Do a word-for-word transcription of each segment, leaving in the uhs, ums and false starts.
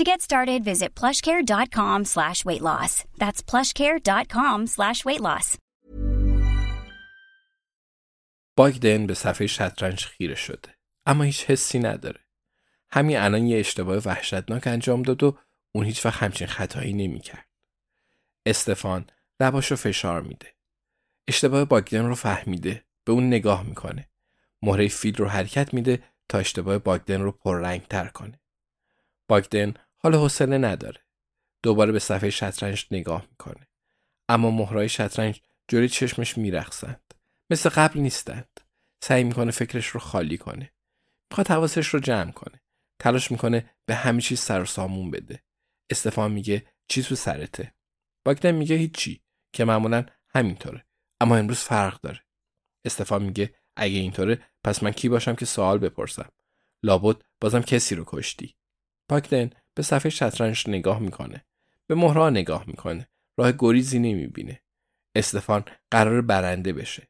To get started, visit plushcare.com slash weight loss. That's plushcare.com slash weight loss. باگدن به صفحه شطرنج خیره شده. اما هیچ حسی نداره. همین الان یه اشتباه وحشتناک انجام داد و اون هیچ وقت همچین خطایی نمی کرد. استفان لباشو فشار میده. اشتباه باگدن رو فهمیده. به اون نگاه میکنه. مهره فیل رو حرکت میده تا اشتباه باگدن رو پررنگ تر کنه. باگدن حالا حوصله نداره. دوباره به صفحه شطرنج نگاه میکنه. اما مهرهای شطرنج جلوی چشمش میرقصند. مثل قبل نیستند. سعی میکنه فکرش رو خالی کنه. میخواد حواسش رو جمع کنه. تلاش میکنه به همه چیز سر و سامون بده. استفان میگه چی تو سرته؟ باگدن میگه هیچی، که معمولا همینطوره. اما امروز فرق داره. استفان میگه اگه اینطوره پس من کی باشم که سوال بپرسم؟ لابد بازم کسی رو کشتی. باگدن به صفحه شطرنج نگاه میکنه. به مهرها نگاه میکنه. راه گریزی نمیبینه. استفان قرار برنده بشه.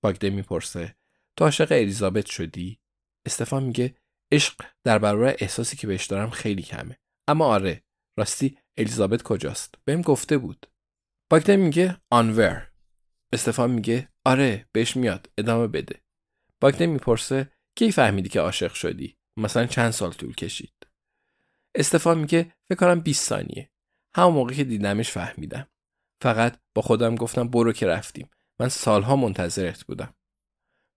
باگدن میپرسه تو عاشق الیزابت شدی؟ استفان میگه عشق در برابر احساسی که بهش دارم خیلی کمه. اما آره، راستی الیزابت کجاست؟ بهم گفته بود. باگدن میگه آنور. استفان میگه آره، بهش میاد. ادامه بده. باگدن میپرسه کی فهمیدی که عاشق شدی؟ مثلا چند سال طول کشید؟ استفان میگه فکر کنم بیست ثانیه. همون موقع که دیدمش فهمیدم. فقط با خودم گفتم برو که رفتیم. من سالها منتظرت بودم.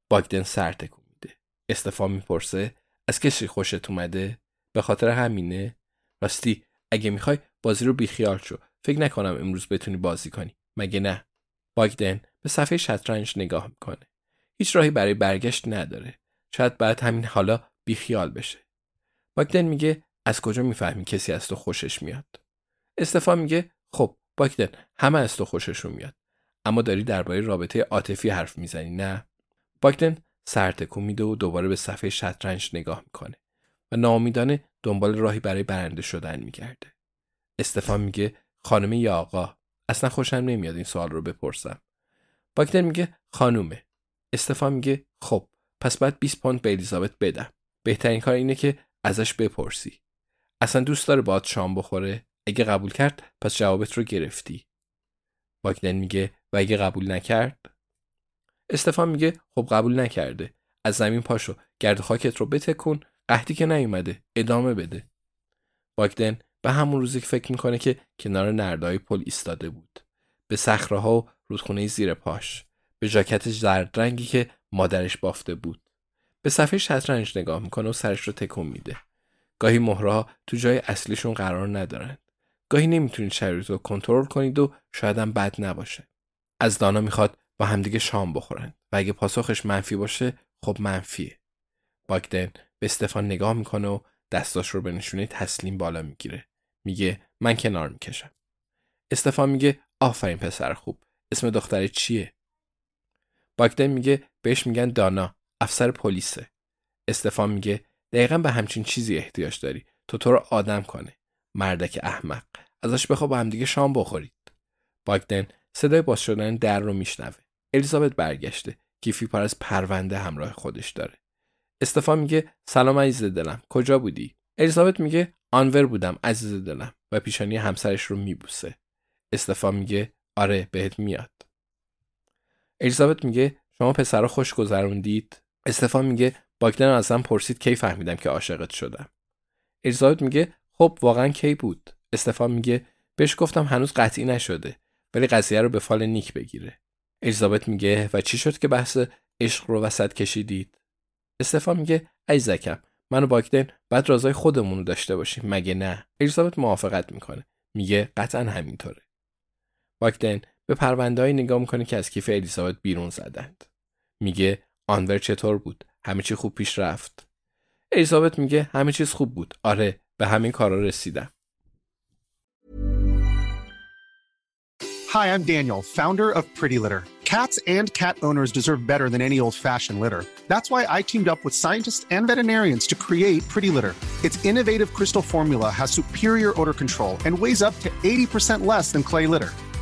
باگدن سر تکون میده. استفان میپرسه از کسی خوشت اومده؟ به خاطر همینه؟ راستی اگه میخوای بازی رو بیخیال شو. فکر نکنم امروز بتونی بازی کنی. مگه نه؟ باگدن به صفحه شطرنج نگاه میکنه. هیچ راهی برای برگشت نداره. شاید بعد همین حالا بیخیال بشه. باگدن میگه از کجا میفهمی کسی از تو خوشش میاد؟ استفان میگه خب باگدن همه از تو خوششون میاد. اما داری درباره رابطه عاطفی حرف میزنی نه؟ باگدن سر تکون میده و دوباره به صفحه شطرنج نگاه میکنه و ناامیدانه دنبال راهی برای برنده شدن میگرده. استفان میگه خانم یا آقا؟ اصلا خوشم نمیاد این سوال رو بپرسم. باگدن میگه خانومه. استفان میگه خب پس باید بیست پوند به الیزابت بدم. بهترین کار اینه که ازش بپرسی. اصلا دوست داره باهات شام بخوره؟ اگه قبول کرد پس جوابت رو گرفتی. باگدن میگه و اگه قبول نکرد؟ استفان میگه خب قبول نکرده. از زمین پاشو، گرد خاکت رو بتکن، قحطی که نیومده، ادامه بده. باگدن به همون روزی که فکر میکنه که کنار نردای پل ایستاده بود، به صخره‌ها و رودخونه زیر پاش، به ژاکت زرد رنگی که مادرش بافته بود. به صفحه شطرنج نگاه میکنه و سرش رو تکون میده. گاهی مهرها تو جای اصلیشون قرار ندارن. گاهی نمیتونید شرایط رو کنترل کنید و شاید هم بد نباشه. از دانا میخواد با همدیگه شام بخورن و اگه پاسخش منفی باشه خب منفیه. باگدن به استفان نگاه میکنه و دستاش رو به نشونه تسلیم بالا میگیره. میگه من کنار میکشم. استفان میگه آفرین پسر خوب. اسم دختره چیه؟ باگدن میگه بهش میگن دانا، افسر پلیسه. استفان میگه دقیقاً به همچین چیزی احتیاج داری. تو تو رو آدم کنه. مردک احمق. ازش بخوا با همدیگه شام بخورید. باگدن صدای باز شدن در رو میشنوه. الیزابت برگشته. کیفی پر از پرونده همراه خودش داره. استفان میگه سلام عزیز دلم، کجا بودی؟ الیزابت میگه آنور بودم عزیز دلم و پیشانی همسرش رو میبوسه. استفان میگه آره بهت میاد. الیزابت میگه شما پسرا خوش گذروندید؟ استفان میگه باگدن ازم پرسید کی فهمیدم که عاشقت شدم. الیزابت میگه خب واقعا کی بود؟ استفان میگه بهش گفتم هنوز قطعی نشده ولی قضیه رو به فال نیک بگیره. الیزابت میگه و چی شد که بحث عشق رو وسط کشیدید؟ استفان میگه عزیزکم من و باگدن بعد رازای خودمون رو داشته باشیم مگه نه؟ الیزابت موافقت میکنه. میگه قطعا همینطوره. باگدن به پرونده‌ای نگاه میکنه که از کیف الیزابت بیرون زدند. میگه آنور چطور بود؟ همه چی خوب پیش رفت؟ الیزابت میگه همه چیز خوب بود. آره به همین کارا رسیدم. Hi, I'm Daniel, founder of Pretty Litter. Cats and cat owners deserve better than any old-fashioned litter. That's why I teamed up with scientists and veterinarians to create Pretty Litter. Its innovative crystal formula has superior odor control and weighs up to eighty percent less than clay litter.